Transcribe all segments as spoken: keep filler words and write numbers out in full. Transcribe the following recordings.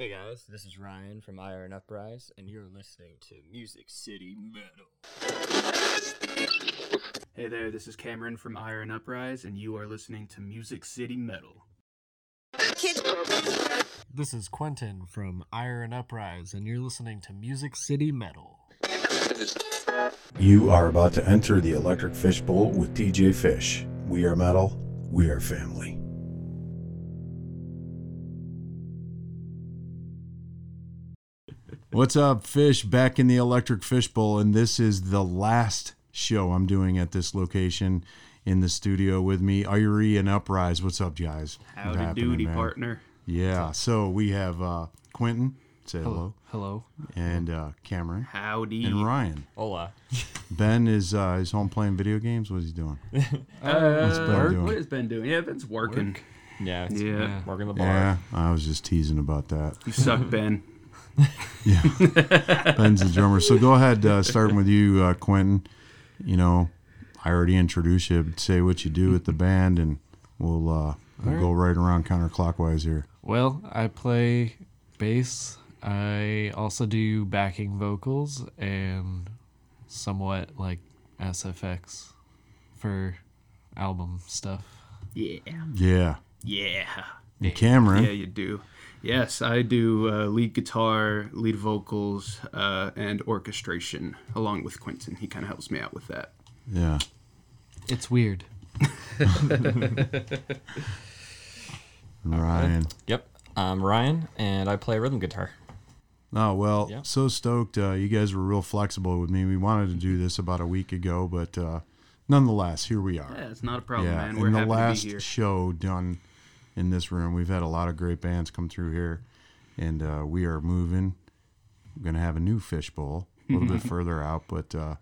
Hey guys, this is Ryan from Iron Uprise, and you're listening to Music City Metal. Hey there, this is Cameron from Iron Uprise, and you are listening to Music City Metal. This is Quentin from Iron Uprise, and you're listening to Music City Metal. You are about to enter the Electric Fishbowl with D J Fish. We are metal, we are family. What's up, Fish? Back in the Electric Fishbowl, and this is the last show I'm doing at this location. In the studio with me, Irie and Uprise. What's up, guys? Howdy doody, man? Partner. Yeah, so we have uh, Quentin. Say hello. Hello. hello. And uh, Cameron. Howdy. And Ryan. Hola. Ben is uh, is home playing video games. What is he doing? uh, What's Ben work? doing? What is Ben doing? Yeah, Ben's working. Work. Yeah, it's, yeah, yeah. Working the bar. Yeah, I was just teasing about that. You suck, Ben. Yeah. Ben's the drummer. So go ahead, uh, starting with you, uh, Quentin. You know, I already introduced you. Say what you do with the band, and we'll, uh, we'll right. go right around counterclockwise here. Well, I play bass. I also do backing vocals and somewhat like S F X for album stuff. Yeah. Yeah. Yeah. And Cameron. Yeah, you do. Yes, I do uh, lead guitar, lead vocals, uh, and orchestration, along with Quentin. He kind of helps me out with that. Yeah. It's weird. Ryan. Okay. Yep, I'm Ryan, and I play rhythm guitar. Oh, well, yeah. So stoked. Uh, you guys were real flexible with me. We wanted to do this about a week ago, but uh, nonetheless, here we are. Yeah, it's not a problem, yeah. man. We're and happy to be here. The last show done in this room, we've had a lot of great bands come through here, and uh, we are moving. We're going to have a new fishbowl a little bit further out, but... Uh,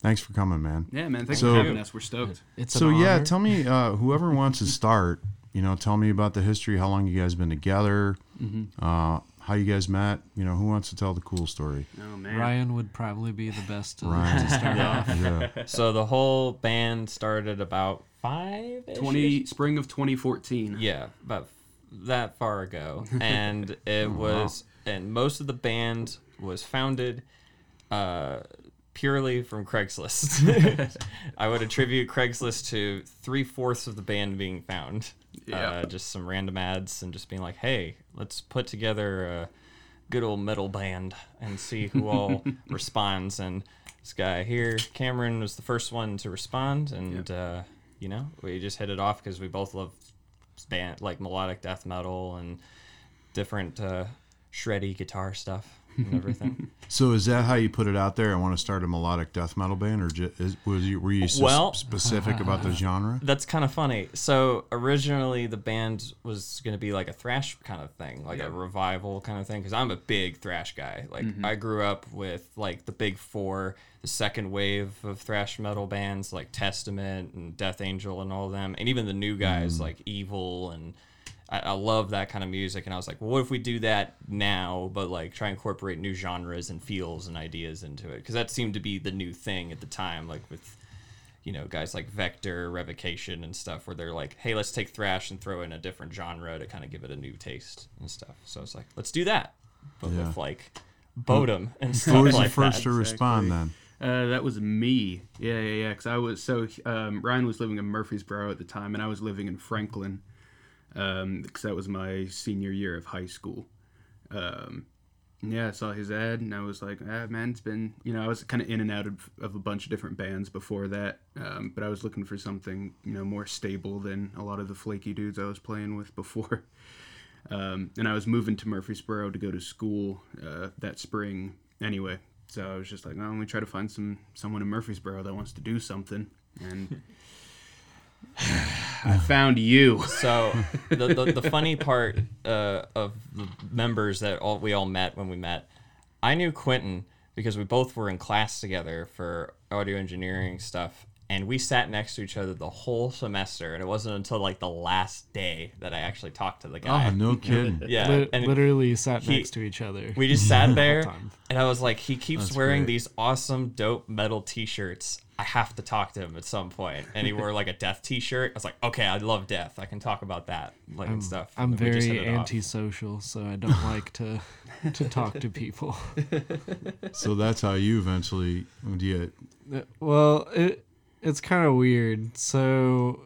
Thanks for coming, man. Yeah, man. Thanks so, for having us. We're stoked. It's so, yeah, tell me, uh, whoever wants to start, you know, tell me about the history, how long you guys been together, mm-hmm. uh, how you guys met. You know, who wants to tell the cool story? Oh, man. Ryan would probably be the best to, to start off. Yeah. So the whole band started about five twenty spring of twenty fourteen. Yeah, about that far ago. And it oh, was, wow. and most of the band was founded... Uh, purely from Craigslist. I would attribute Craigslist to three-fourths of the band being found. Yeah. Uh, just some random ads and just being like, hey, let's put together a good old metal band and see who all responds. And this guy here, Cameron, was the first one to respond. And, yeah. uh, you know, we just hit it off because we both love band, like melodic death metal and different uh, shreddy guitar stuff. And everything. So is that how you put it out there? I want to start a melodic death metal band, or just, is, was you were you well, specific uh, about the genre? That's kind of funny. So originally the band was going to be like a thrash kind of thing, like yeah. a revival kind of thing, because I'm a big thrash guy. Like mm-hmm. I grew up with like the big four, the second wave of thrash metal bands like Testament and Death Angel and all of them, and even the new guys mm. like Evil and. I love that kind of music, and I was like, well, what if we do that now, but like try and incorporate new genres and feels and ideas into it? Because that seemed to be the new thing at the time, like with, you know, guys like Vector, Revocation and stuff, where they're like, hey, let's take thrash and throw in a different genre to kind of give it a new taste and stuff. So I was like, let's do that. But yeah. with like Bodom and stuff like that. Who was the first to respond then? Uh, that was me. Yeah, yeah, yeah. Because I was, so um, Ryan was living in Murfreesboro at the time, and I was living in Franklin. Um, because that was my senior year of high school. Um, yeah, I saw his ad and I was like, ah, man, it's been, you know, I was kind of in and out of, of a bunch of different bands before that. Um, but I was looking for something, you know, more stable than a lot of the flaky dudes I was playing with before. Um, and I was moving to Murfreesboro to go to school, uh, that spring anyway. So I was just like, oh, let me try to find some, someone in Murfreesboro that wants to do something. And... I found you. So the the, the funny part uh, of the members that all we all met when we met, I knew Quentin because we both were in class together for audio engineering stuff, and we sat next to each other the whole semester, and it wasn't until like the last day that I actually talked to the guy. Oh, no kidding. Yeah. L- and literally sat he, next to each other. We just sat there, and I was like, he keeps That's wearing great. these awesome, dope metal t-shirts. I have to talk to him at some point. And he wore like a Death t-shirt. I was like, okay, I love Death. I can talk about that, like I'm, and stuff. I'm and very antisocial, off. so I don't like to to talk to people. So that's how you eventually get. Well, it it's kind of weird. So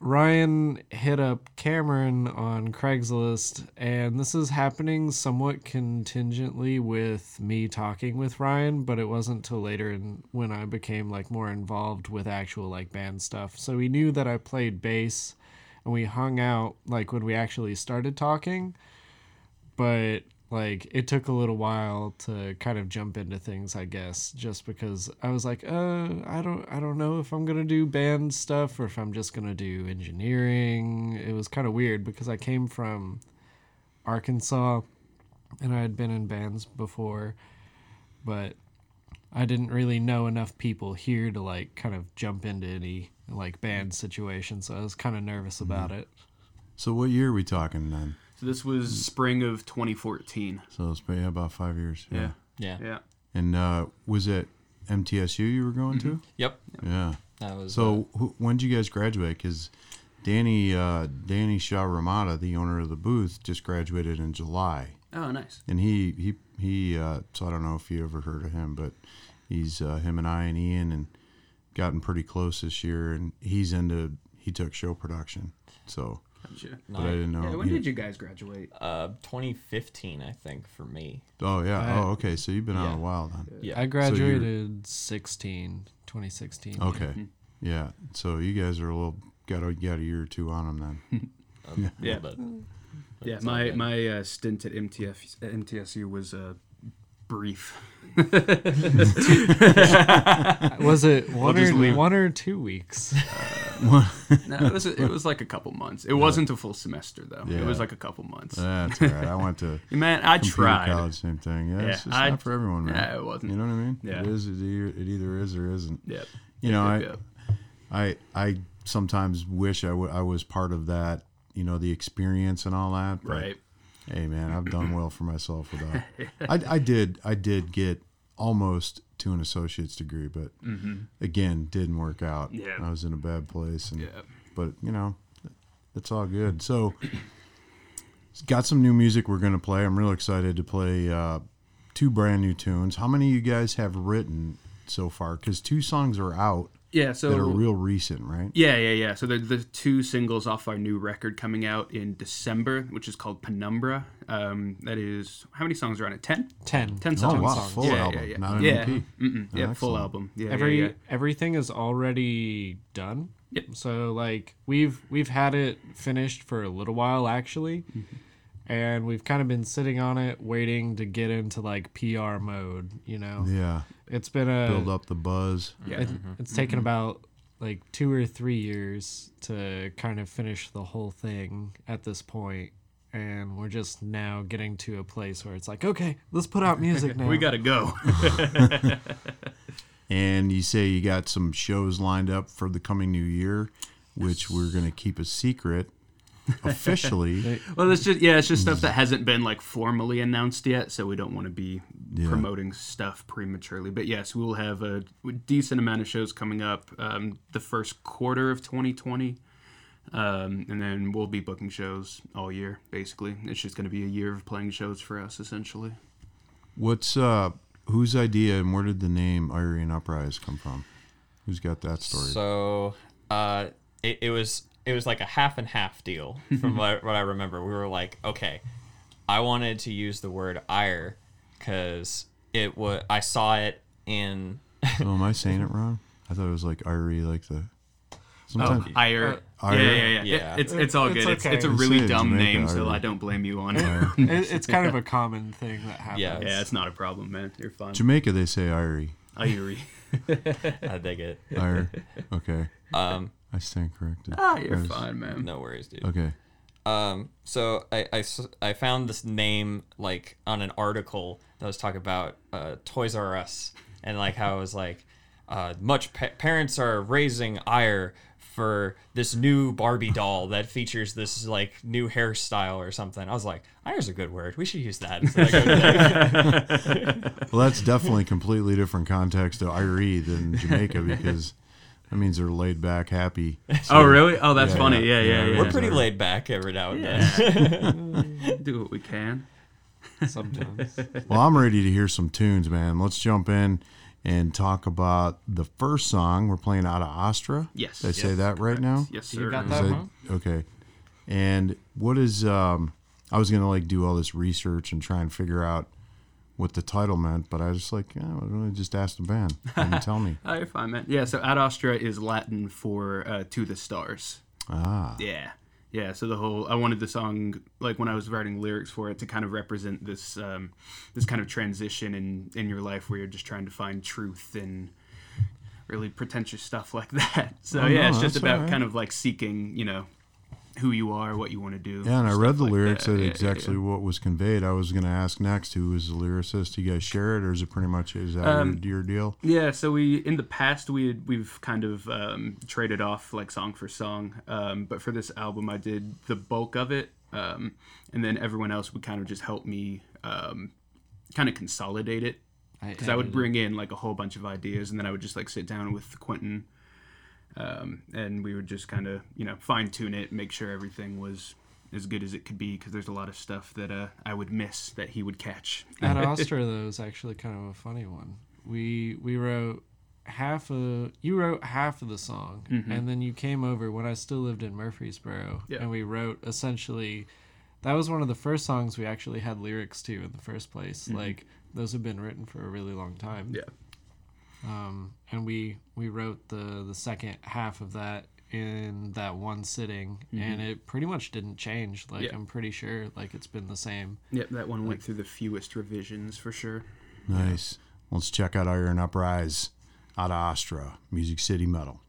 Ryan hit up Cameron on Craigslist, and this is happening somewhat contingently with me talking with Ryan, but it wasn't till later in, when I became like more involved with actual like band stuff. So he knew that I played bass, and we hung out like when we actually started talking, but like it took a little while to kind of jump into things, I guess, just because I was like, uh, I don't, I don't know if I'm gonna do band stuff or if I'm just gonna do engineering. It was kind of weird because I came from Arkansas, and I had been in bands before, but I didn't really know enough people here to like kind of jump into any like band situation. So I was kind of nervous about mm-hmm. it. So what year are we talking then? So this was spring of twenty fourteen. So it's been yeah, about five years. Yeah. Yeah. Yeah. And uh, was it M T S U you were going mm-hmm. to? Yep. Yeah. That was. So uh, wh- when did you guys graduate? Because Danny, uh, Danny Shah Ramada, the owner of the booth, just graduated in July. Oh, nice. And he, he, he uh, so I don't know if you ever heard of him, but he's, uh, him and I and Ian, and gotten pretty close this year. And he's into, he took show production. So. Gotcha. But I didn't know. Yeah, when did you guys graduate? Uh, twenty fifteen, I think, for me. Oh, yeah. I, oh, okay. So you've been yeah. out a while then. Yeah. I graduated so sixteen, twenty sixteen. Okay. Yeah. Mm-hmm. yeah. So you guys are a little, got a, got a year or two on them then. um, yeah. Yeah. But, but yeah my, my uh, stint at M T F, M T S U was uh, brief. Was it one, we'll or, one or two weeks? Uh, no, it was, it was like a couple months. It yeah. wasn't a full semester though. Yeah. It was like a couple months. That's all right. I went to man. I tried college, same thing. Yeah, yeah it's just I, not for everyone, man. Yeah, it wasn't. You know what I mean? Yeah, it is. It either is or isn't. Yeah. You know, yeah, I, yeah. I, I sometimes wish I, w- I was part of that. You know, the experience and all that. But right. Hey man, I've done well for myself with that. I, I did. I did get almost to an associate's degree, but mm-hmm. again, didn't work out. Yeah. I was in a bad place, and yeah. but you know, it's all good. So, got some new music we're gonna play. I'm real excited to play uh, two brand new tunes. How many of you guys have written so far? Because two songs are out. Yeah, so that are real recent, right? Yeah, yeah, yeah. So they're the two singles off our new record coming out in December, which is called Penumbra. Um, that is how many songs are on it? Ten. Ten. Ten songs. Oh wow, full yeah, album. Yeah, yeah. Not an yeah. E P. Mm-mm. Yeah, excellent. Full album. Yeah, Every yeah, yeah. everything is already done. Yep. So like we've we've had it finished for a little while actually, mm-hmm. and we've kind of been sitting on it, waiting to get into like P R mode. You know. Yeah. It's been a build up the buzz. Yeah, it, mm-hmm. it's taken mm-hmm. about like two or three years to kind of finish the whole thing at this point, and we're just now getting to a place where it's like, okay, let's put out music now. We gotta go. And you say you got some shows lined up for the coming new year, which we're gonna keep a secret. Officially, well, it's just yeah, it's just stuff that hasn't been like formally announced yet, so we don't want to be yeah. promoting stuff prematurely. But yes, we will have a decent amount of shows coming up um, the first quarter of twenty twenty, um, and then we'll be booking shows all year. Basically, it's just going to be a year of playing shows for us, essentially. What's uh, whose idea and where did the name Irie and Uprise come from? Who's got that story? So uh, it, it was. It was like a half and half deal from what I remember. We were like, okay, I wanted to use the word ire because it was, I saw it in. Oh, am I saying it wrong? I thought it was like Irie, like the. Sometimes. Oh, ire. Uh, ire. Yeah, yeah, yeah. yeah. It, it's, it's all good. It's, okay. it's, it's a really dumb name, Irie. So I don't blame you on it. It's kind of a common thing that happens. Yeah, yeah, it's not a problem, man. You're fine. Jamaica, they say Irie. Irie. I dig it. Ire. Okay. Um. I stand corrected. Ah, you're was, fine, man. No worries, dude. Okay. Um, so I, I, I found this name like on an article that was talking about uh, Toys R Us and like how it was like uh, much pa- parents are raising ire for this new Barbie doll that features this like new hairstyle or something. I was like, ire's a good word. We should use that. That well, that's definitely a completely different context to Irie than Jamaica, because that means they're laid back, happy. So, oh, really? Oh, that's yeah, funny. Yeah, yeah, yeah. yeah, yeah. We're pretty laid back every now and then. Yeah. Do what we can. Sometimes. Well, I'm ready to hear some tunes, man. Let's jump in and talk about the first song. We're playing Ad Astra. Yes. Did I yes, say that correct. Right now? Yes, sir. You got that, huh? Okay. And what is, um, I was going to like do all this research and try and figure out what the title meant, but I was just like, yeah, I really just asked the band and tell me. Oh, you're fine, man. Yeah, so Ad Astra is Latin for uh, to the stars. Ah. Yeah. Yeah, so the whole, I wanted the song, like when I was writing lyrics for it, to kind of represent this um, this kind of transition in, in your life where you're just trying to find truth and really pretentious stuff like that. So oh, yeah, no, it's just about right. kind of like seeking, you know, who you are, what you want to do. Yeah, and I read the like lyrics, that. That's yeah, exactly yeah, yeah. what was conveyed. I was going to ask next, who was the lyricist? Do you guys share it, or is it pretty much, is that um, your, your deal? Yeah, so we, in the past, we, we've kind of um, traded off like song for song, um, but for this album, I did the bulk of it, um, and then everyone else would kind of just help me um, kind of consolidate it, because I, I, I would bring in like a whole bunch of ideas, and then I would just like sit down with Quentin, Um, and we would just kind of, you know, fine tune it, make sure everything was as good as it could be, because there's a lot of stuff that uh, I would miss that he would catch. Ad Astra, though, is actually kind of a funny one. We we wrote half of, you wrote half of the song, mm-hmm. and then you came over when I still lived in Murfreesboro, yeah. and we wrote essentially, that was one of the first songs we actually had lyrics to in the first place. Mm-hmm. Like, those have been written for a really long time. Yeah. Um, and we, we wrote the, the second half of that in that one sitting, mm-hmm. and it pretty much didn't change. Like, yep. I'm pretty sure, like, it's been the same. Yep, that one like, went through the fewest revisions, for sure. Nice. Yeah. Let's check out Iron Uprise, Ad Astra, Music City Metal.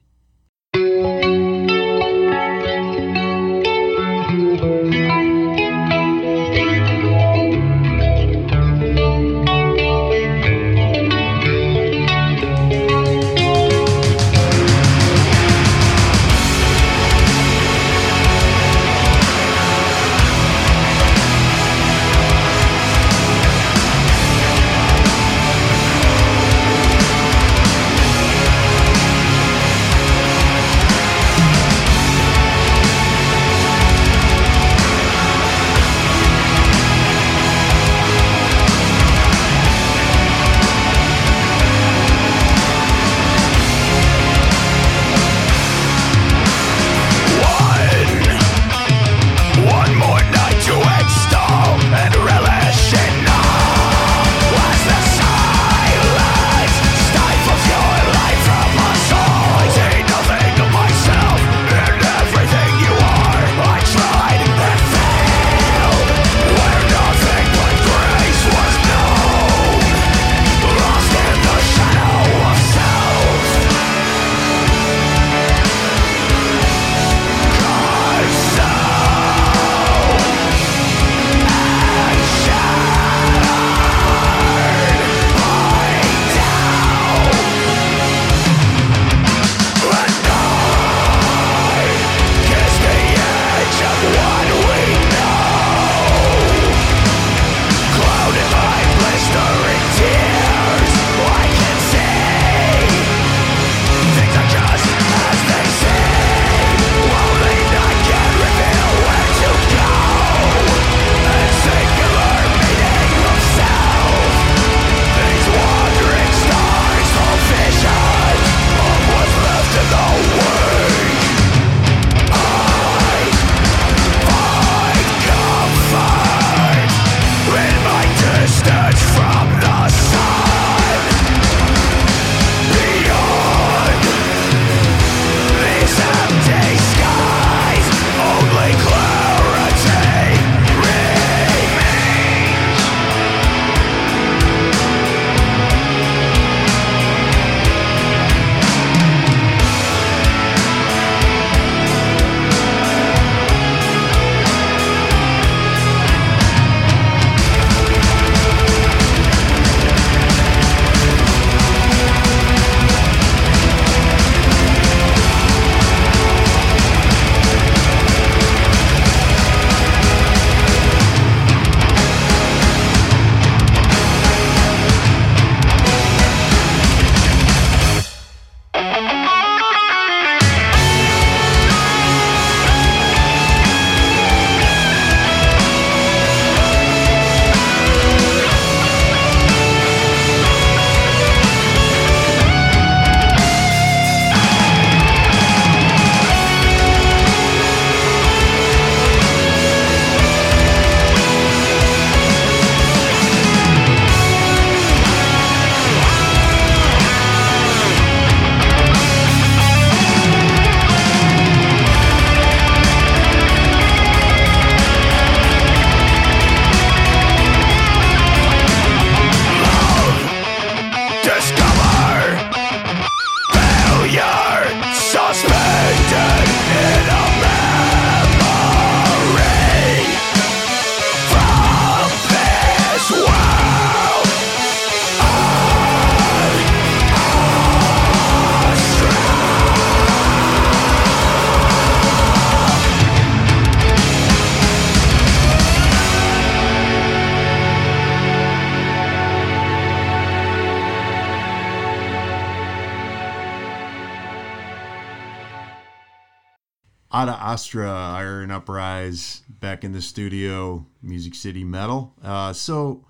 Ad Astra, Iron Uprise, back in the studio, Music City Metal. Uh, so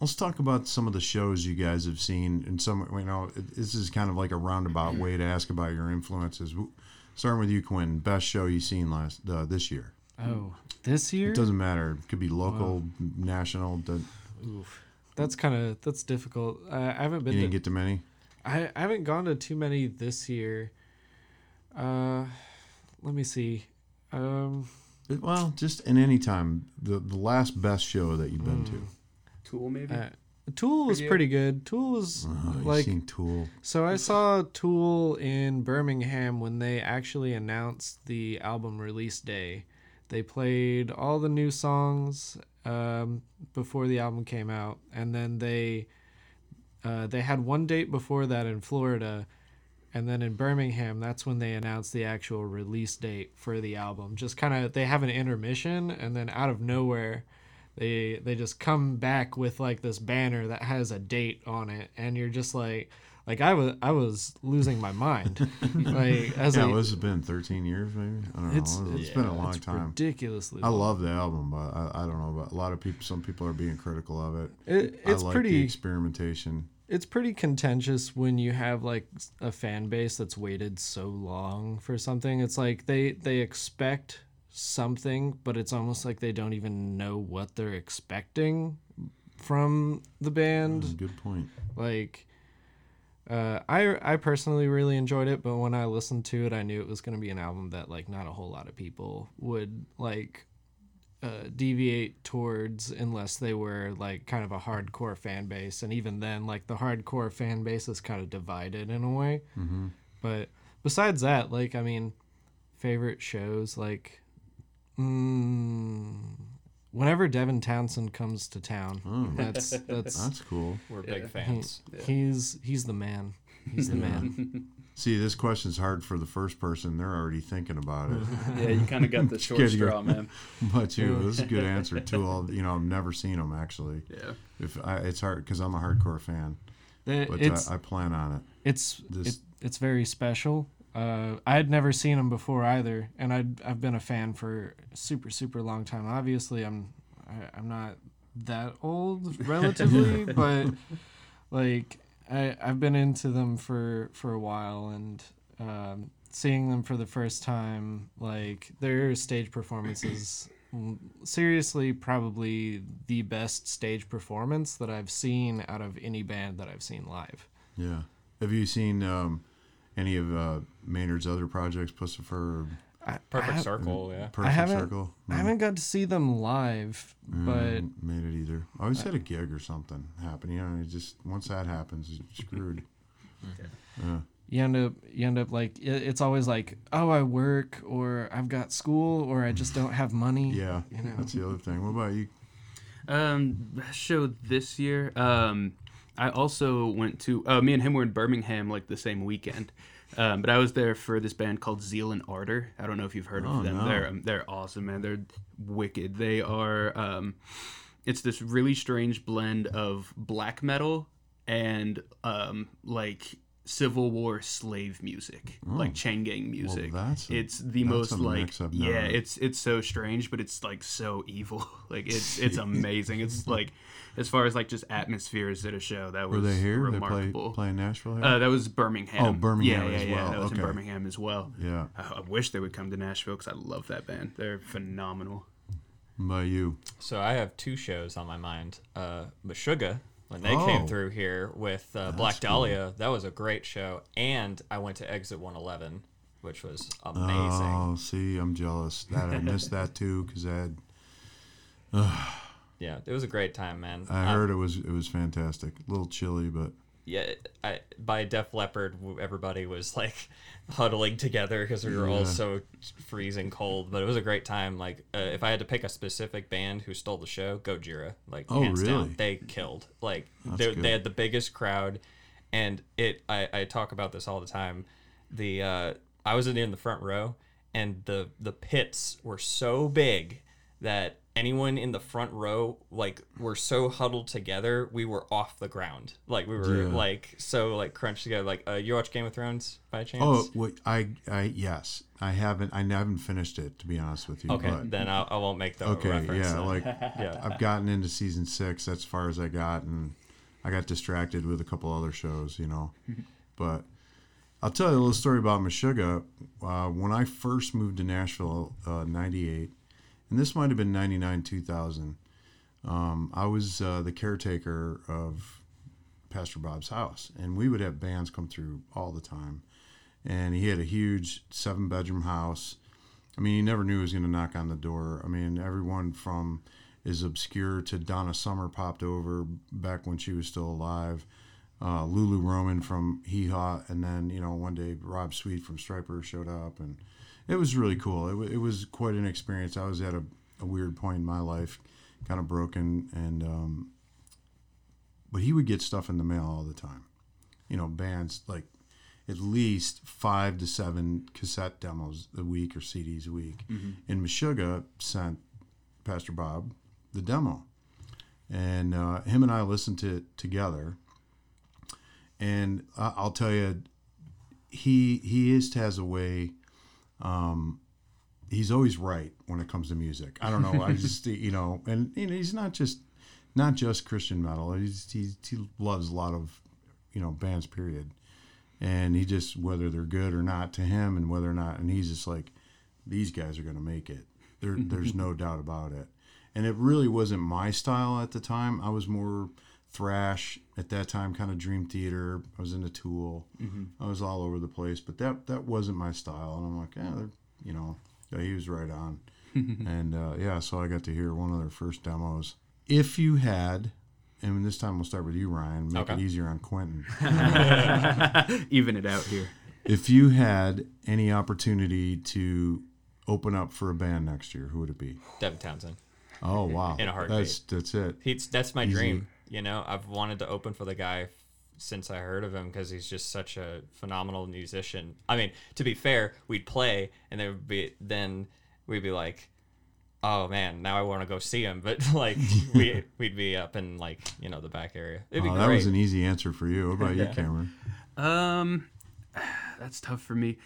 let's talk about some of the shows you guys have seen. And some, you know, this is kind of like a roundabout way to ask about your influences. Starting with you, Quinn, best show you've seen last uh, this year? Oh, this year? It doesn't matter. It could be local, wow. national. Does... Oof. That's kind of, that's difficult. Uh, I haven't been You didn't to, get to many? I, I haven't gone to too many this year. Uh, let me see. Um, it, well, just in any time, the, the last best show that you've been mm. to. Tool, maybe? Uh, Tool was pretty good. Tool was oh, like... You've seen Tool. So I saw Tool in Birmingham when they actually announced the album release day. They played all the new songs um, before the album came out, and then they uh, they had one date before that in Florida, and then in Birmingham, that's when they announced the actual release date for the album. Just kind of, they have an intermission, and then out of nowhere, they they just come back with like this banner that has a date on it, and you're just like, like I was I was losing my mind. like as yeah, a, well, this has been thirteen years maybe. I don't it's, know. It's, it's yeah, been a long it's time. Ridiculously. I long. love the album, but I, I don't know about a lot of people. Some people are being critical of it. it it's I like pretty the experimentation. It's pretty contentious when you have like a fan base that's waited so long for something. It's like they they expect something, but it's almost like they don't even know what they're expecting from the band. Mm, good point. Like, uh, I I personally really enjoyed it, but when I listened to it, I knew it was going to be an album that like not a whole lot of people would like uh, deviate towards unless they were like kind of a hardcore fan base, and even then, like the hardcore fan base is kind of divided in a way. Mm-hmm. But besides that, like I mean, favorite shows like. Mm, whenever Devin Townsend comes to town, oh, that's that's that's cool. We're yeah. big fans. He, yeah. He's he's the man. He's the yeah. man. See, this question's hard for the first person. They're already thinking about it. Yeah, you kind of got the short straw, man. But you, this is a good answer too. All you know, I've never seen him actually. Yeah. If I, it's hard because I'm a hardcore fan, it, but I, I plan on it. It's this, it, it's very special. Uh, I had never seen him before either, and I'd, I've been a fan for a super, super long time. Obviously, I'm I, I'm not that old, relatively, but like I, I've been into them for, for a while, and um, seeing them for the first time, like their stage performances, seriously, probably the best stage performance that I've seen out of any band that I've seen live. Yeah. Have you seen... Um... Any of uh, Maynard's other projects, Pussifer? I, Perfect I Circle, yeah. Perfect I haven't, Circle. Mm. I haven't got to see them live, mm, but... Made it either. I always uh, had a gig or something happen. You know, just once that happens, you're screwed. Okay. Yeah. You end up, you end up like, it, it's always like, oh, I work, or I've got school, or I just don't have money. Yeah, you know? That's the other thing. What about you? Um, show this year... Um, I also went to, uh, me and him were in Birmingham like the same weekend, um, but I was there for this band called Zeal and Ardor. I don't know if you've heard oh, of them. No. They're um, they're awesome, man. They're wicked. They are, um, it's this really strange blend of black metal and um, like Civil War slave music, oh. like chain gang music. Well, that's a, it's the that's most like, yeah, it's it's so strange, but it's like so evil. Like it's it's amazing. It's like... As far as like just atmospheres at a show, that was Were they here? remarkable. They play, play in Nashville here? Uh, that was Birmingham. Oh, Birmingham yeah, yeah, as well. Yeah, that was okay. in Birmingham as well. Yeah. I, I wish they would come to Nashville because I love that band. They're phenomenal. By you. So I have two shows on my mind. Uh, Meshuggah, when they oh, came through here with uh, Black Dahlia, cool. that was a great show. And I went to Exit one eleven, which was amazing. Oh, see, I'm jealous. That I missed that too because I had... Uh, Yeah, it was a great time, man. I um, heard it was it was fantastic. A little chilly, but yeah, I, by Def Leppard, everybody was like huddling together because we were yeah. all so freezing cold. But it was a great time. Like, uh, if I had to pick a specific band who stole the show, Gojira, like oh, hands really? down, they killed. Like, they, they had the biggest crowd, and it. I, I talk about this all the time. The uh, I was in the front row, and the the pits were so big that anyone in the front row, like, were so huddled together, we were off the ground. Like, we were, yeah. like, so, like, crunched together. Like, uh, you watch Game of Thrones by chance? Oh, well, I, I, yes. I haven't, I haven't finished it, to be honest with you. Okay, but, then I'll, I won't make the okay, reference. Okay, yeah, like, yeah. I've gotten into season six. That's as far as I got, and I got distracted with a couple other shows, you know. But I'll tell you a little story about Meshuggah. Uh, when I first moved to Nashville, uh, ninety-eight, and this might have been ninety-nine, two thousand. Um, I was uh, the caretaker of Pastor Bob's house, and we would have bands come through all the time. And he had a huge seven-bedroom house. I mean, you never knew who was going to knock on the door. I mean, everyone from as obscure to Donna Summer popped over back when she was still alive. Uh, Lulu Roman from Hee-Haw, and then, you know, one day Rob Sweet from Striper showed up, and it was really cool. It, w- it was quite an experience. I was at a, a weird point in my life, kind of broken, and um, but he would get stuff in the mail all the time. You know, bands, like at least five to seven cassette demos a week or C Ds a week. Mm-hmm. And Meshuggah sent Pastor Bob the demo, and uh, him and I listened to it together. And uh, I'll tell you, he he is has a way. Um, he's always right when it comes to music. I don't know. I just, you know, and you know, he's not just, not just Christian metal. He's, he's, he loves a lot of, you know, bands, period. And he just, whether they're good or not to him, and whether or not, and he's just like, these guys are going to make it. There, there's no doubt about it. And it really wasn't my style at the time. I was more thrash at that time, kind of Dream Theater. I was into Tool. Mm-hmm. I was all over the place, but that that wasn't my style. And I'm like, yeah, they're, you know, yeah, he was right on. And uh, yeah, so I got to hear one of their first demos. If you had, and this time we'll start with you, Ryan, make okay. it easier on Quentin. Even it out here. If you had any opportunity to open up for a band next year, who would it be? Devin Townsend. Oh, wow. In a heartbeat. That's, that's it. He's, that's my Easy. dream. You know, I've wanted to open for the guy since I heard of him, because he's just such a phenomenal musician. I mean, to be fair, we'd play, and there would be, then we'd be like, oh, man, now I want to go see him. But, like, we, we'd be up in, like, you know, the back area. It'd be oh, great. That was an easy answer for you. What about yeah. you, Cameron? Um, that's tough for me.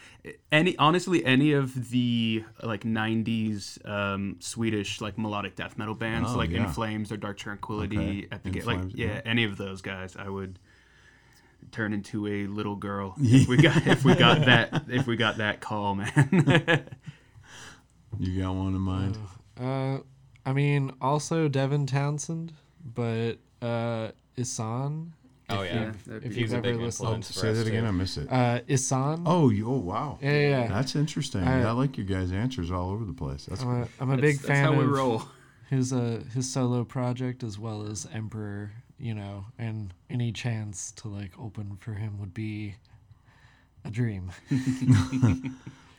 Any, honestly, any of the, like, nineties um, Swedish, like, melodic death metal bands, oh, like yeah. In Flames or Dark Tranquility, okay. Epic, like, Flames, yeah, yeah, any of those guys, I would turn into a little girl if we got if we got that if we got that call, man. You got one in mind? Uh, uh, I mean, also Devin Townsend, but uh, Ihsahn. Oh, if yeah. You, if he's a big influence. Oh, say that again. Too. I miss it. Uh, Ihsahn. Oh, you, oh, wow. Yeah, yeah, yeah. That's interesting. I, I like your guys' answers all over the place. That's I'm a, I'm a that's, big that's fan how we of roll. His, uh, his solo project, as well as Emperor, you know, and any chance to, like, open for him would be a dream.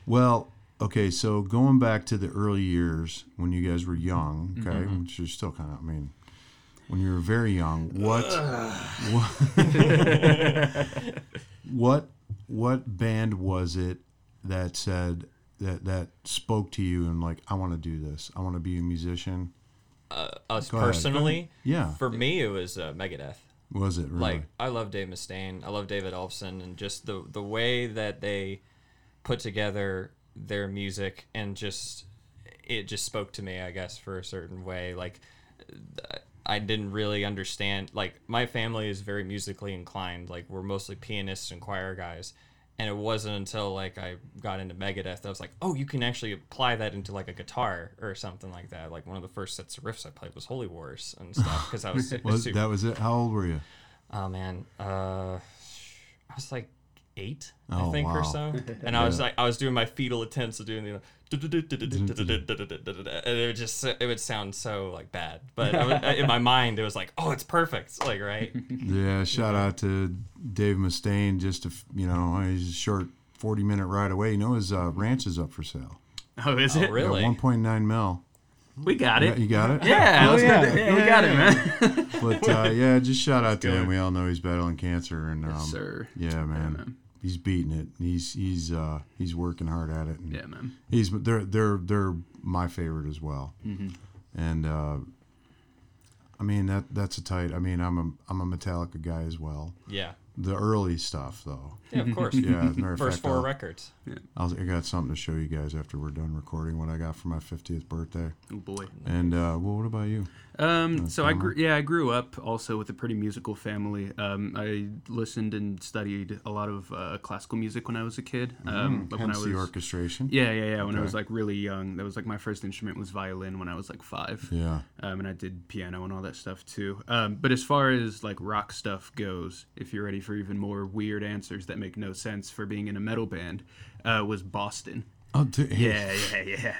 Well, okay, so going back to the early years when you guys were young, okay, mm-hmm. which you're still kind of, I mean... When you were very young, what, what, what, what band was it that said that that spoke to you and like, I want to do this, I want to be a musician? Uh, us Go personally, yeah. For me, it was uh, Megadeth. Was it really? Like, I love Dave Mustaine, I love David Olfsen, and just the the way that they put together their music, and just it just spoke to me, I guess, for a certain way, like. Th- I didn't really understand, like, my family is very musically inclined, like, we're mostly pianists and choir guys, and it wasn't until, like, I got into Megadeth that I was like, oh, you can actually apply that into, like, a guitar or something like that. Like, one of the first sets of riffs I played was Holy Wars and stuff, because I was... was super... That was it? How old were you? Oh, man. Uh, I was, like, eight, oh, I think, wow. or so, and I was, like, I was doing my fetal attempts to doing the... And it would just it would sound so like bad, but I would, in my mind it was like, oh, it's perfect, like, right? Yeah, shout out to Dave Mustaine. Just to, you know, he's a short forty minute ride away. You know, his uh, ranch is up for sale. Oh, is it? Oh, really? One point nine mil. We got it. You got it? Yeah, oh, yeah. Good. yeah, we got it, man. But uh, yeah, just shout out to him. We all know he's battling cancer, and um, yes, sir. Yeah, man. Yeah, man. He's beating it. He's he's uh, he's working hard at it. And yeah, man. He's they're they're they're my favorite as well. Mm-hmm. And uh, I mean that that's a tight. I mean I'm a I'm a Metallica guy as well. Yeah. The early stuff though. Yeah, of course. Yeah, first fact, four I'll, records. Yeah. I'll, I got something to show you guys after we're done recording. What I got for my fiftieth birthday. Oh boy. And uh, well, what about you? Um, so I grew, yeah I grew up also with a pretty musical family. Um, I listened and studied a lot of uh, classical music when I was a kid. Um, mm, hence the orchestration. Yeah, yeah, yeah. When okay. I was like really young, that was like my first instrument was violin when I was like five. Yeah. Um, and I did piano and all that stuff too. Um, but as far as like rock stuff goes, if you're ready for even more weird answers that make no sense for being in a metal band, uh, was Boston. Oh, dude. Yeah, yeah, yeah.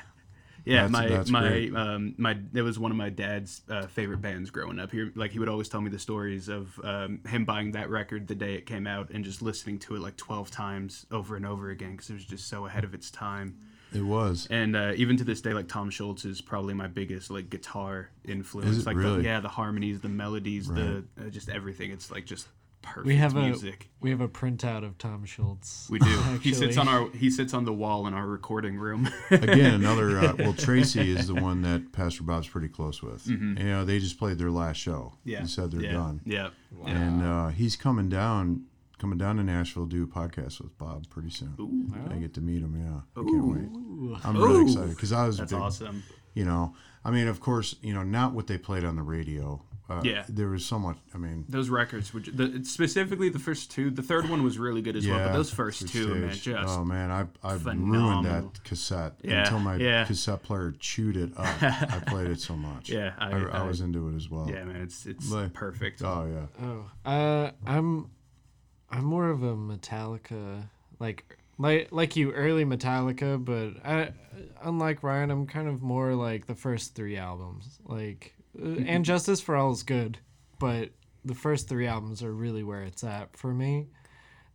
Yeah, that's, my that's my great. um my it was one of my dad's uh, favorite bands growing up. He like he would always tell me the stories of um, him buying that record the day it came out and just listening to it like twelve times over and over again because it was just so ahead of its time. It was, and uh, even to this day, like Tom Scholz is probably my biggest like guitar influence. Is it like really? the, yeah, the harmonies, the melodies, right. the uh, just everything. It's like just. Perfect we have music. A we have a printout of Tom Scholz. We do. Actually. He sits on our he sits on the wall in our recording room. Again, another uh, well, Tracy is the one that Pastor Bob's pretty close with. Mm-hmm. You know, they just played their last show. Yeah, he said they're yeah. done. Yeah, wow. And uh, he's coming down, coming down to Nashville to do a podcast with Bob pretty soon. Ooh, wow. I get to meet him. Yeah, Ooh. I can't wait. I'm Ooh. really excited because I was. That's big, awesome. You know, I mean, of course, you know, not what they played on the radio. Uh, yeah, there was so much. I mean, those records, which the, specifically the first two, the third one was really good as yeah, well. But those first two, stage. man, just oh man, I I phenomenal. ruined that cassette yeah, until my yeah. cassette player chewed it up. I played it so much. Yeah, I, I, I, I was into it as well. Yeah, man, it's it's like, perfect. Oh yeah. Oh, uh, I'm I'm more of a Metallica like like like you early Metallica, but I unlike Ryan, I'm kind of more like the first three albums like. And Justice for All is good, but the first three albums are really where it's at for me.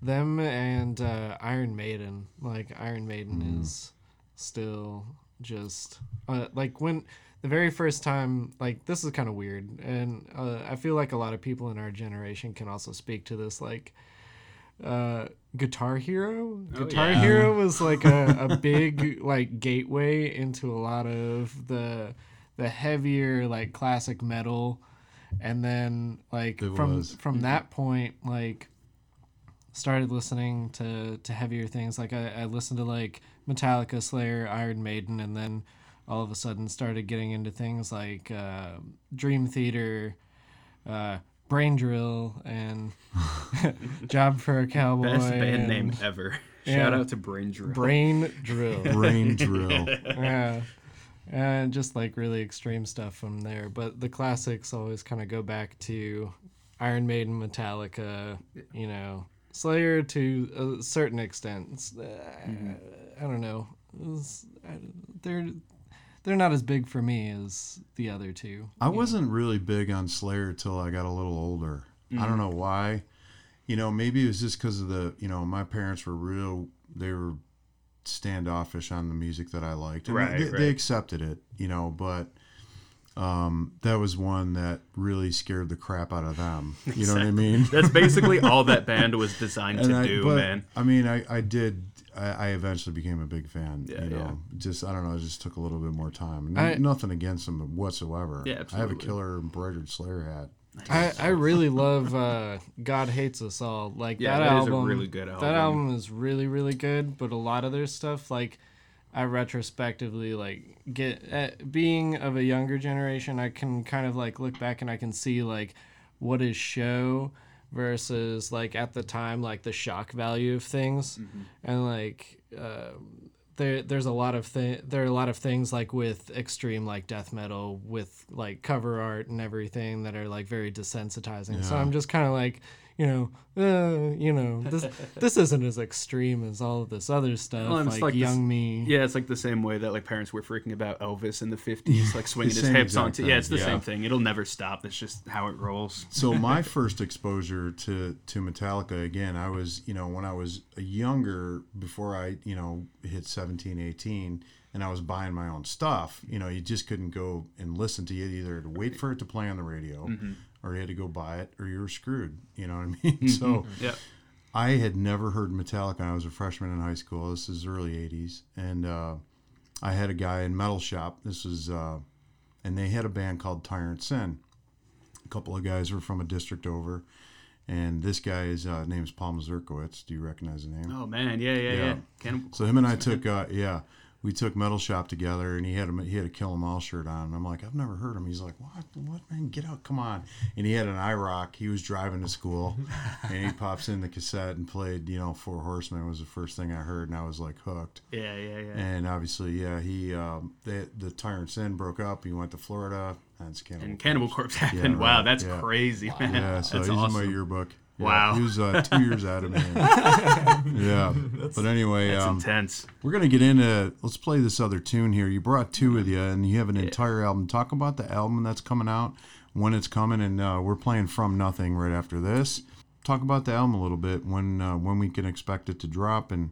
Them and uh, Iron Maiden. Like, Iron Maiden mm. is still just... Uh, like, when the very first time... Like, this is kind of weird, and uh, I feel like a lot of people in our generation can also speak to this, like... Uh, Guitar Hero. Oh, Guitar yeah. Hero was, like, a, a big, like, gateway into a lot of the... the heavier like classic metal, and then like it from was. from that point like started listening to to heavier things. Like I, I listened to like Metallica, Slayer, Iron Maiden, and then all of a sudden started getting into things like uh, Dream Theater, uh, Brain Drill, and Job for a Cowboy. Best band and, name ever. Yeah, shout out to Brain Drill. Brain Drill. Brain Drill. Yeah. And just like really extreme stuff from there, but the classics always kind of go back to Iron Maiden, Metallica, yeah. you know, Slayer to a certain extent. Mm-hmm. I, I don't know, was, I, they're they're not as big for me as the other two. I wasn't know. really big on Slayer till I got a little older. Mm-hmm. I don't know why. You know, maybe it was just because of the you know my parents were real. They were. standoffish on the music that I liked. And right, they, right. they accepted it, you know, but um, that was one that really scared the crap out of them. You exactly. know what I mean? That's basically all that band was designed and to I, do, but, man. I mean, I, I did, I, I eventually became a big fan, yeah, you know, yeah. just, I don't know, it just took a little bit more time. No, I, nothing against them whatsoever. Yeah, absolutely. I have a killer embroidered Slayer hat. I, I really love uh, God Hates Us All. Like yeah, that, that album, is a really good album. That album is really, really good, but a lot of their stuff, like I retrospectively like get at, being of a younger generation, I can kind of like look back and I can see like what is show versus like at the time like the shock value of things, mm-hmm. and like uh, there there's a lot of thi- there are a lot of things like with extreme like death metal with like cover art and everything that are like very desensitizing. Yeah. So I'm just kind of like, you know, uh, you know, this this isn't as extreme as all of this other stuff. Well, like, like young this, me. Yeah, it's like the same way that like parents were freaking about Elvis in the fifties, like swinging his hips onto. Thing. Yeah, it's the yeah. same thing. It'll never stop. It's just how it rolls. So my first exposure to to Metallica again, I was you know when I was younger, before I you know hit seventeen, eighteen, and I was buying my own stuff. You know, you just couldn't go and listen to it either. To wait for it to play on the radio. Mm-hmm. Or you had to go buy it, or you were screwed. You know what I mean? So yeah. I had never heard Metallica. I was a freshman in high school. This is early eighties. And uh, I had a guy in Metal Shop. This was uh, and they had a band called Tyrant Sin. A couple of guys were from a district over, and this guy's uh, name is Paul Mazurkiewicz. Do you recognize the name? Oh man, yeah, yeah, yeah. yeah. Can- so him and I took, uh, yeah, we took Metal Shop together, and he had a, he had a Kill 'Em All shirt on, and I'm like, I've never heard him. He's like, what, what man, get out, come on. And he had an iRock. He was driving to school, and he pops in the cassette and played, you know, Four Horsemen was the first thing I heard, and I was like hooked. Yeah, yeah, yeah. And obviously, yeah, he um, they, the Tyrant Sin broke up. He went to Florida. That's Cannibal and Cannibal Corpse, Corpse happened. Yeah, wow, right. that's yeah. crazy, man. Yeah, so that's he's awesome. In my yearbook. Yeah, wow. He was uh, two years out of me. yeah. That's, but anyway. That's um, intense. We're going to get into, let's play this other tune here. You brought two with you, and you have an yeah. entire album. Talk about the album that's coming out, when it's coming, and uh, we're playing From Nothing right after this. Talk about the album a little bit, when uh, when we can expect it to drop, and,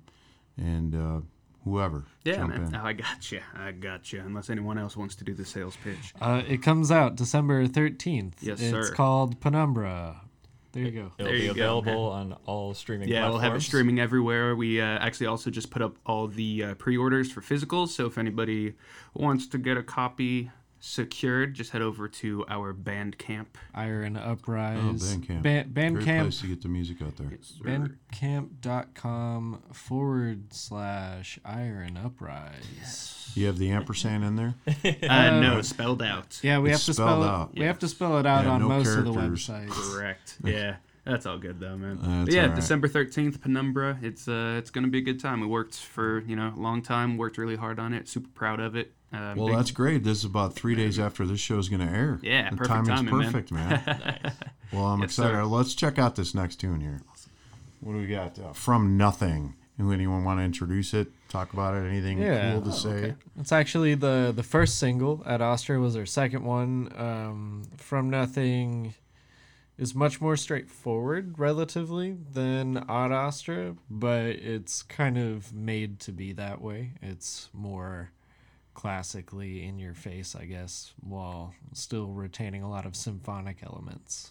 and uh, whoever. Yeah, man. Oh, I got you. I got you. Unless anyone else wants to do the sales pitch. Uh, it comes out December thirteenth. Yes, it's sir. It's called Penumbra. There you go. It'll there be available go, on all streaming yeah, platforms. Yeah, we'll have it streaming everywhere. We uh, actually also just put up all the uh, pre-orders for physicals, so if anybody wants to get a copy secured, just head over to our Bandcamp. Iron Uprise. Oh, Bandcamp. Ba- Bandcamp. Great place to get the music out there. Yes, Bandcamp dot com forward slash Iron Uprise. Yes. You have the ampersand in there? uh, no, spelled out. Yeah, we it's have to spell it out. We yeah. have to spell it out yeah, on no most characters. Of the websites. Correct. Yeah, that's all good though, man. Uh, yeah, right. December thirteenth, Penumbra. It's uh, it's gonna be a good time. We worked for you know a long time. Worked really hard on it. Super proud of it. Uh, well, big, that's great. This is about three days after this show is going to air. Yeah, the perfect timing. Perfect, man. man. Well, I'm yes, excited. Sir. Let's check out this next tune here. Awesome. What do we got? Uh, From Nothing. Anyone want to introduce it? Talk about it? Anything yeah. cool to oh, say? Okay. It's actually the the first single. Ad Astra was our second one. Um, From Nothing is much more straightforward, relatively, than Ad Astra, but it's kind of made to be that way. It's more classically in your face, I guess, while still retaining a lot of symphonic elements.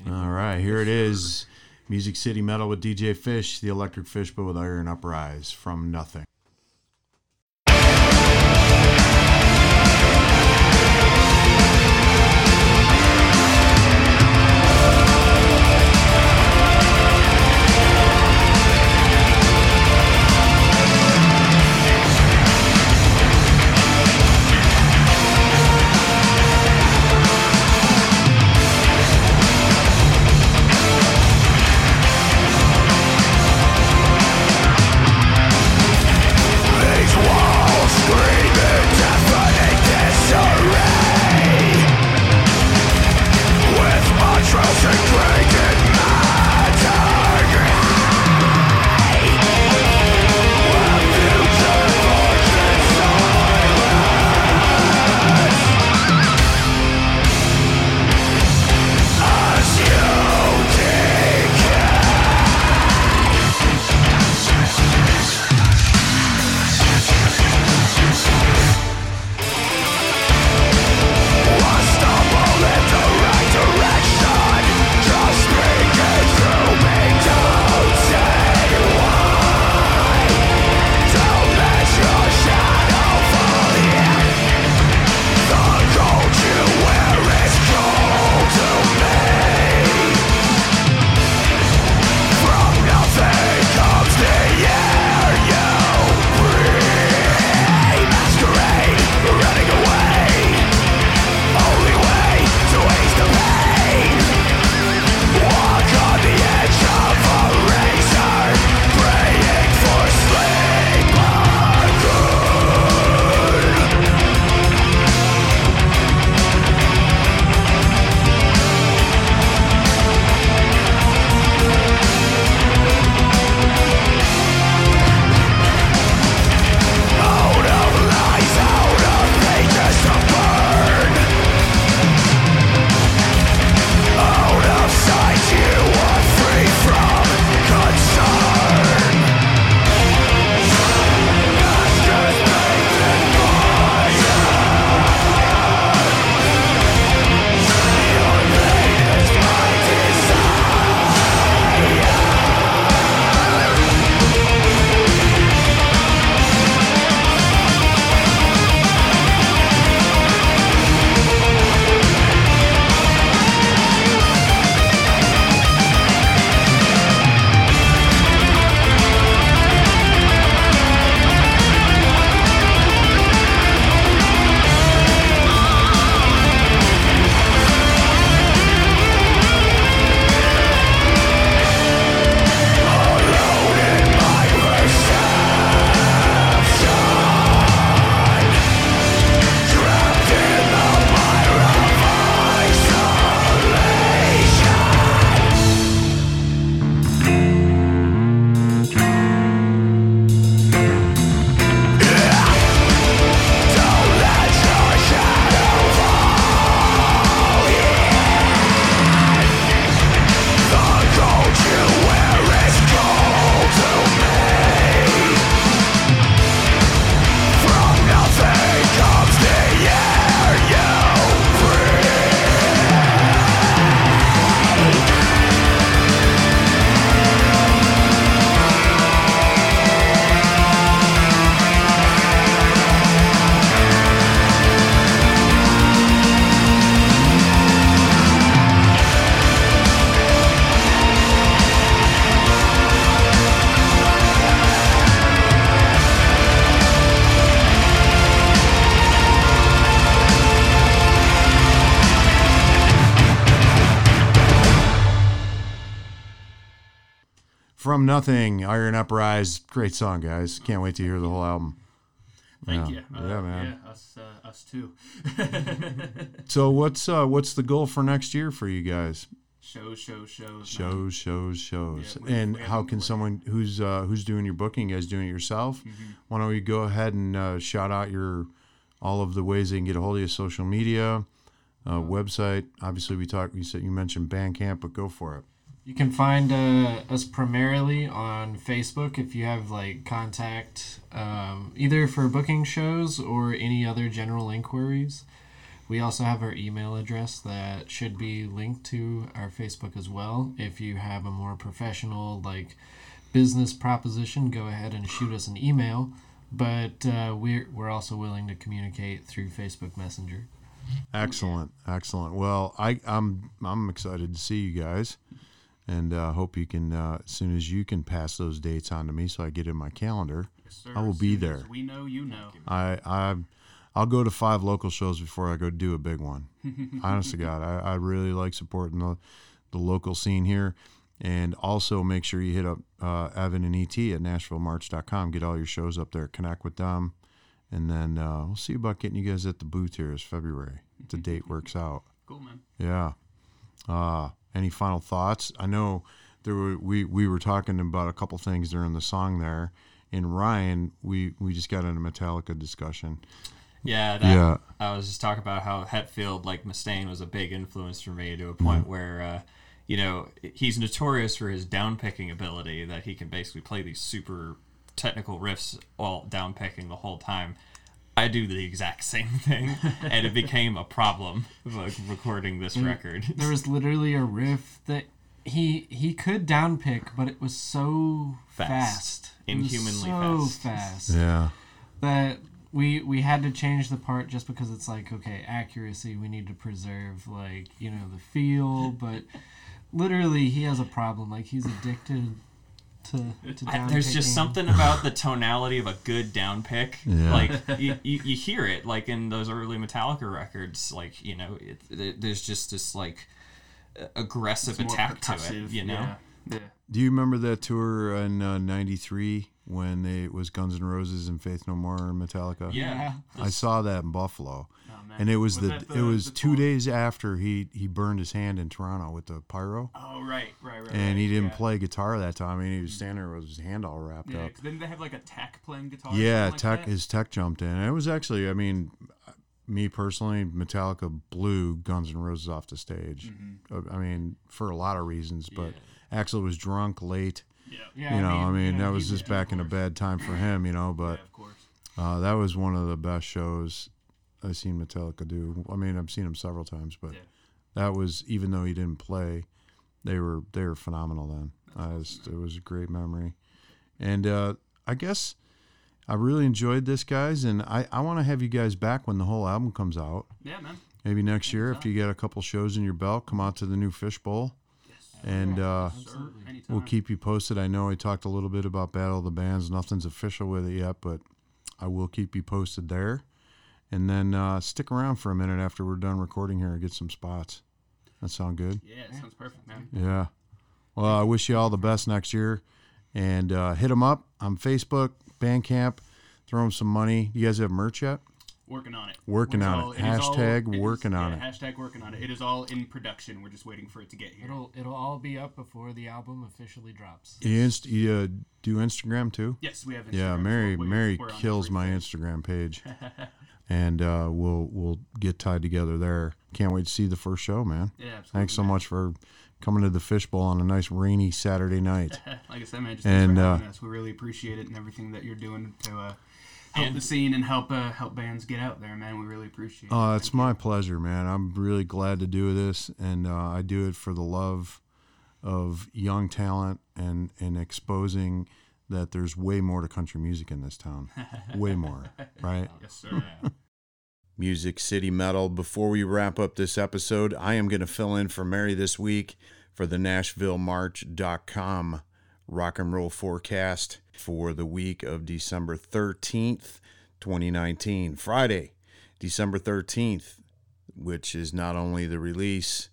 Anyway. All right, here it is. Music City Metal with D J Fish, the Electric Fish, but with Iron Uprise, From Nothing. From Nothing, Irie and Uprise. Great song, guys. Can't wait to hear the whole album. Thank yeah. you. Uh, yeah, man. Yeah, us, uh, us too. So what's uh, what's the goal for next year for you guys? Shows, shows, shows. Shows, shows, shows. Yeah, and how can someone who's uh, who's doing your booking, you guys doing it yourself? Mm-hmm. Why don't you go ahead and uh, shout out your all of the ways they can get a hold of you, social media, uh, website. Obviously, we talked. You said you mentioned Bandcamp, but go for it. You can find uh, us primarily on Facebook if you have like contact, um, either for booking shows or any other general inquiries. We also have our email address that should be linked to our Facebook as well. If you have a more professional, like, business proposition, go ahead and shoot us an email. But uh, we're, we're also willing to communicate through Facebook Messenger. Excellent. Excellent. Well, I, I'm I'm excited to see you guys. And I uh, hope you can, uh, as soon as you can pass those dates on to me so I get in my calendar, yes, sir, I will be there. We know you know. I, I, I'll go to five local shows before I go do a big one. Honest to God, I, I really like supporting the, the local scene here. And also make sure you hit up uh, Evan and E T at Nashville March dot com. Get all your shows up there. Connect with them. And then uh, we'll see about getting you guys at the booth here this February. If the date works out. Cool, man. Yeah. Uh, any final thoughts? I know there were, we, we were talking about a couple things during the song there. And Ryan, we, we just got into Metallica discussion. Yeah, that, yeah, I was just talking about how Hetfield, like Mustaine, was a big influence for me to a point mm-hmm. where, uh, you know, he's notorious for his downpicking ability, that he can basically play these super technical riffs while downpicking the whole time. I do the exact same thing, and it became a problem like, recording this there, record. There was literally a riff that he he could downpick, but it was so fast. fast. Inhumanly it was so fast. So fast. Yeah. That... We we had to change the part just because it's like, okay, accuracy, we need to preserve, like, you know, the feel, but literally he has a problem. Like, he's addicted to, to downpicking. There's just something about the tonality of a good downpick. Yeah. Like, you, you, you hear it, like, in those early Metallica records, like, you know, it, it, there's just this, like, aggressive attack percussive. to it, you know? Yeah. Yeah. Do you remember that tour in ninety-three? When they, it was Guns N' Roses and Faith No More and Metallica. Yeah. I saw that in Buffalo. Oh, and it was, was the, the it was the two tour? days after he, he burned his hand in Toronto with the pyro. Oh, right, right, right. And right, he didn't yeah. play guitar that time. I mean, he was standing there with his hand all wrapped yeah, up. Yeah, didn't they have like a tech playing guitar? Yeah, like tech, his tech jumped in. And it was actually, I mean, me personally, Metallica blew Guns N' Roses off the stage. Mm-hmm. I mean, for a lot of reasons, but yeah. Axl was drunk late. Yeah, you know, I mean, I mean you know, that was just back in a bad time for him, you know, but yeah, uh, that was one of the best shows I've seen Metallica do. I mean, I've seen him several times, but yeah. that was, even though he didn't play, they were they were phenomenal then. I just, it was a great memory. And uh, I guess I really enjoyed this, guys, and I, I want to have you guys back when the whole album comes out. Yeah, man. Maybe next year, if you get a couple shows in your belt, come out to the new Fishbowl. And uh, we'll keep you posted. I know I talked a little bit about Battle of the Bands. Nothing's official with it yet, but I will keep you posted there. And then uh, stick around for a minute after we're done recording here and get some spots. That sound good? Yeah, it sounds perfect, man. Yeah. Well, I wish you all the best next year. And uh, hit them up on Facebook, Bandcamp. Throw them some money. You guys have merch yet? Working on it. Working on all, it. Hashtag all, working is, on yeah, it. Hashtag working on it. It is all in production. We're just waiting for it to get here. It'll it'll all be up before the album officially drops. You, inst- you uh, do Instagram too? Yes, we have Instagram. Yeah, Mary well. Mary We're kills my Instagram page. And uh, we'll we'll get tied together there. Can't wait to see the first show, man. Yeah, absolutely. Thanks so man. much for coming to the Fishbowl on a nice rainy Saturday night. Like I said, man, just and, thanks for having uh, us. We really appreciate it and everything that you're doing to uh help the scene and help uh, help bands get out there, man. We really appreciate it. Oh, it's Thank my you. pleasure, man. I'm really glad to do this, and uh, I do it for the love of young talent and, and exposing that there's way more to country music in this town. Way more, right? Yes, sir. Music City Metal. Before we wrap up this episode, I am going to fill in for Mary this week for the Nashville March dot com rock and roll forecast for the week of December thirteenth, twenty nineteen. Friday, December thirteenth, which is not only the release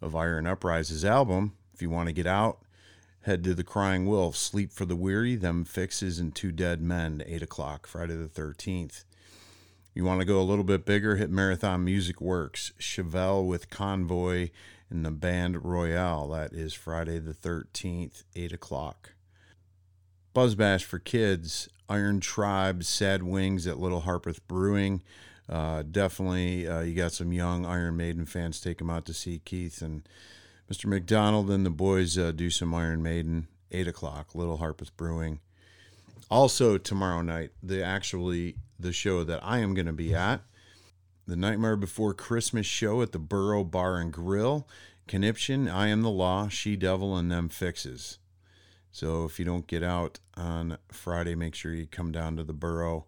of Irie and Uprise's album, if you want to get out, Head to the Crying Wolf, Sleep for the Weary, Them Fixes, and Two Dead Men, eight o'clock, Friday the thirteenth. You want to go a little bit bigger, hit Marathon Music Works, Chevelle with Convoy, and the band Royale. That is Friday the thirteenth, eight o'clock. Buzz Bash for Kids, Iron Tribe, Sad Wings at Little Harpeth Brewing. Uh, definitely, uh, you got some young Iron Maiden fans. Take them out to see Keith and Mister McDonald and the boys uh, do some Iron Maiden. eight o'clock, Little Harpeth Brewing. Also, tomorrow night, the actually the show that I am going to be at, the Nightmare Before Christmas show at the Borough Bar and Grill, Conniption, I Am the Law, She Devil, and Them Fixes. So if you don't get out on Friday, make sure you come down to the Borough.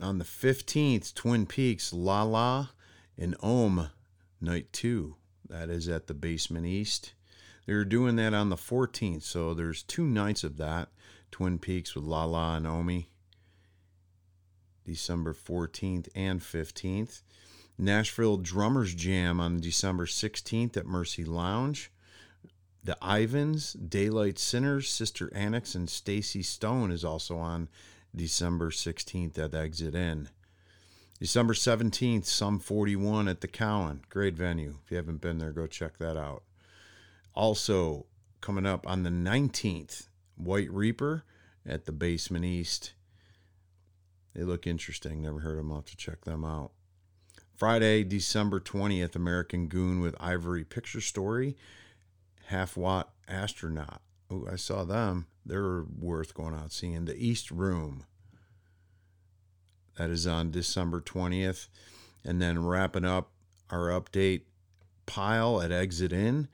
On the fifteenth, Twin Peaks, La La, and Ohm, night two. That is at the Basement East. They're doing that on the fourteenth, so there's two nights of that. Twin Peaks with La La and Omi, December fourteenth and fifteenth. Nashville Drummers Jam on December sixteenth at Mercy Lounge. The Ivans, Daylight Sinners, Sister Annex, and Stacy Stone is also on December sixteenth at Exit Inn. December seventeenth, Sum forty-one at the Cowan. Great venue. If you haven't been there, go check that out. Also, coming up on the nineteenth, White Reaper at the Basement East. They look interesting. Never heard of them. I'll have to check them out. Friday, December twentieth, American Goon with Ivory Picture Story, Half Watt Astronaut. Oh, I saw them. They're worth going out seeing. The East Room. That is on December twentieth. And then wrapping up our update, Pile at Exit Inn.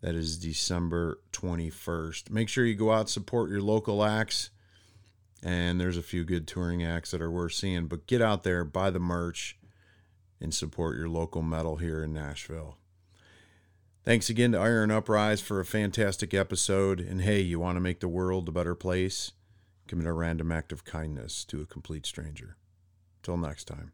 That is December twenty-first. Make sure you go out, support your local acts. And there's a few good touring acts that are worth seeing. But get out there, buy the merch, and support your local metal here in Nashville. Thanks again to Irie and Uprise for a fantastic episode. And hey, you want to make the world a better place? Commit a random act of kindness to a complete stranger. Till next time.